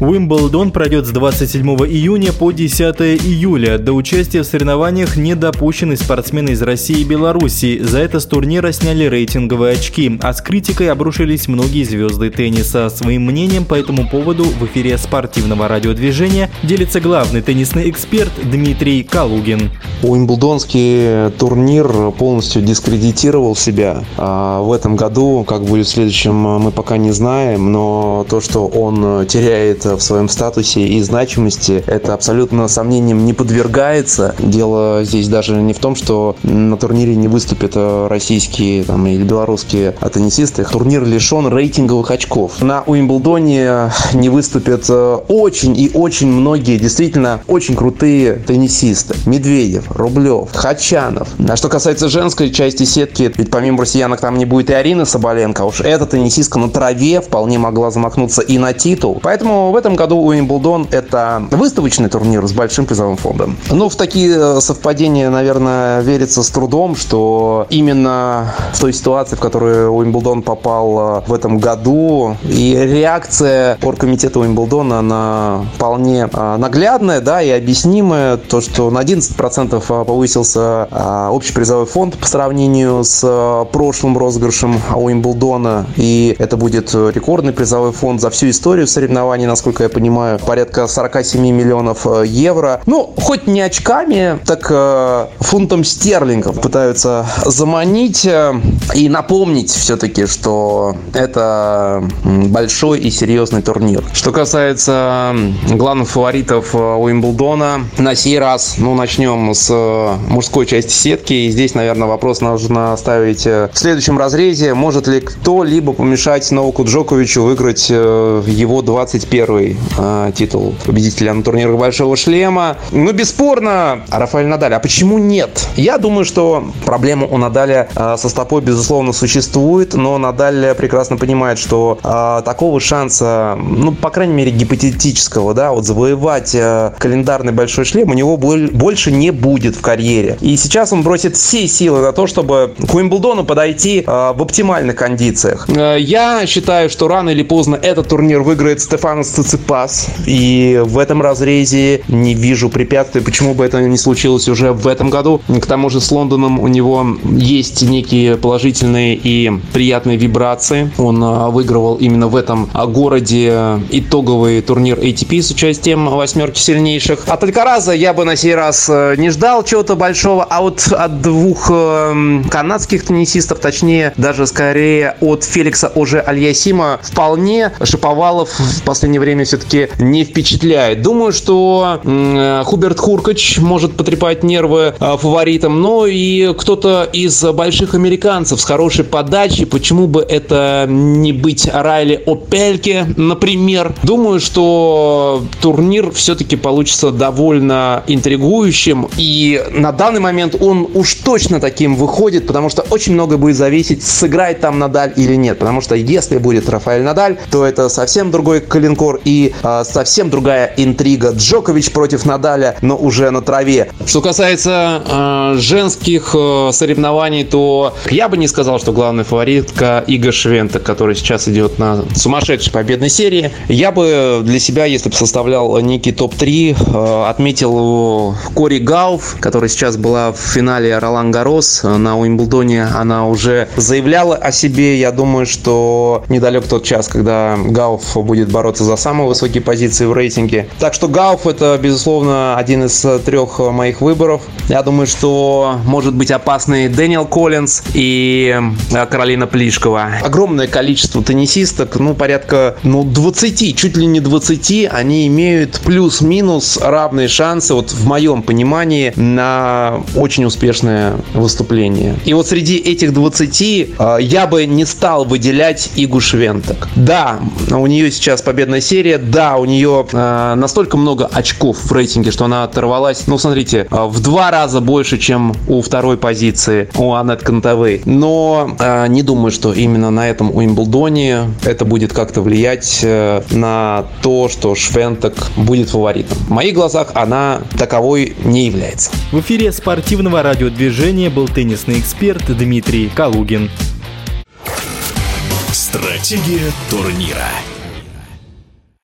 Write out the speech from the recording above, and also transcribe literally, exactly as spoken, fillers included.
Уимблдон пройдет с двадцать седьмого июня по десятого июля. До участия в соревнованиях не допущены спортсмены из России и Белоруссии. За это с турнира сняли рейтинговые очки, а с критикой обрушились многие звезды тенниса. Своим мнением по этому поводу в эфире спортивного радио «Движение» делится главный теннисный эксперт Дмитрий Калугин. Уимблдонский турнир полностью дискредитировал себя. А в этом году, как будет в следующем, мы пока не знаем, но то, что он теряет в своем статусе и значимости, это абсолютно сомнениям не подвергается. Дело здесь даже не в том, что на турнире не выступят российские там, или белорусские теннисисты. Турнир лишен рейтинговых очков. На Уимблдоне не выступят очень и очень многие действительно очень крутые теннисисты. Медведев, Рублев, Хачанов. А что касается женской части сетки, ведь помимо россиянок там не будет и Арина Соболенко. Уж эта теннисистка на траве вполне могла замахнуться и на титул. Поэтому в этом году Уимблдон — это выставочный турнир с большим призовым фондом. Ну, в такие совпадения, наверное, верится с трудом, что именно в той ситуации, в которую Уимблдон попал в этом году, и реакция оргкомитета Уимблдона, она вполне наглядная, да, и объяснимая. То, что на одиннадцать процентов повысился общий призовой фонд по сравнению с прошлым розыгрышем Уимблдона, и это будет рекордный призовой фонд за всю историю соревнований, насколько Насколько я понимаю, порядка сорок семь миллионов евро. Ну, хоть не очками, так э, фунтом стерлингов пытаются заманить э, и напомнить все-таки, что это большой и серьезный турнир. Что касается главных фаворитов Уимблдона, на сей раз, ну, начнем с мужской части сетки. И здесь, наверное, вопрос нужно оставить в следующем разрезе. Может ли кто-либо помешать Новаку Джоковичу выиграть э, его двадцать первый титул победителя на турнирах Большого Шлема? Ну, бесспорно, Рафаэль Надаль. А почему нет? Я думаю, что проблема у Надаля со стопой, безусловно, существует, но Надаль прекрасно понимает, что такого шанса, ну, по крайней мере, гипотетического, да, вот завоевать календарный Большой Шлем у него больше не будет в карьере. И сейчас он бросит все силы на то, чтобы к Уимблдону подойти в оптимальных кондициях. Я считаю, что рано или поздно этот турнир выиграет Стефано Сценикс Циципас. И в этом разрезе не вижу препятствий, почему бы это не случилось уже в этом году. К тому же с Лондоном у него есть некие положительные и приятные вибрации. Он выигрывал именно в этом городе итоговый турнир эй ти пи с участием восьмерки сильнейших. От Алькараса я бы на сей раз не ждал чего-то большого, а вот от двух канадских теннисистов, точнее, даже скорее от Феликса Оже-Альясима вполне. Шаповалов в последнее время все-таки не впечатляет. Думаю, что э, Хуберт Хуркач может потрепать нервы э, фаворитам, но и кто-то из больших американцев с хорошей подачей, почему бы это не быть Райли Опельке, например. Думаю, что турнир все-таки получится довольно интригующим, и на данный момент он уж точно таким выходит, потому что очень много будет зависеть, сыграет там Надаль или нет, потому что если будет Рафаэль Надаль, то это совсем другой калинкор и э, совсем другая интрига. Джокович против Надаля, но уже на траве. Что касается э, женских э, соревнований, то я бы не сказал, что главная фаворитка Ига Швёнтек, которая сейчас идет на сумасшедшей победной серии. Я бы для себя, если бы составлял некий топ три, э, отметил Кори Гауф, которая сейчас была в финале Ролан Гаррос на Уимблдоне. Она уже заявляла о себе. Я думаю, что недалек тот час, когда Гауф будет бороться за самые высокие позиции в рейтинге. Так что Гауф — это, безусловно, один из трех моих выборов. Я думаю, что может быть опасный Дэниэл Коллинз и Каролина Плишкова. Огромное количество теннисисток, ну, порядка ну, двадцать, чуть ли не двадцать, они имеют плюс-минус равные шансы, вот в моем понимании, на очень успешное выступление. И вот среди этих двадцати я бы не стал выделять Игу Швёнтек. Да, у нее сейчас победная серия. Да, у нее э, настолько много очков в рейтинге, что она оторвалась, ну, смотрите, э, в два раза больше, чем у второй позиции, у Анетт Контавейт. Но э, не думаю, что именно на этом Уимблдоне это будет как-то влиять э, на то, что Швёнтек будет фаворитом. В моих глазах она таковой не является. Циципас. В эфире спортивного радио «Движение» был теннисный эксперт Дмитрий Калугин. Стратегия турнира.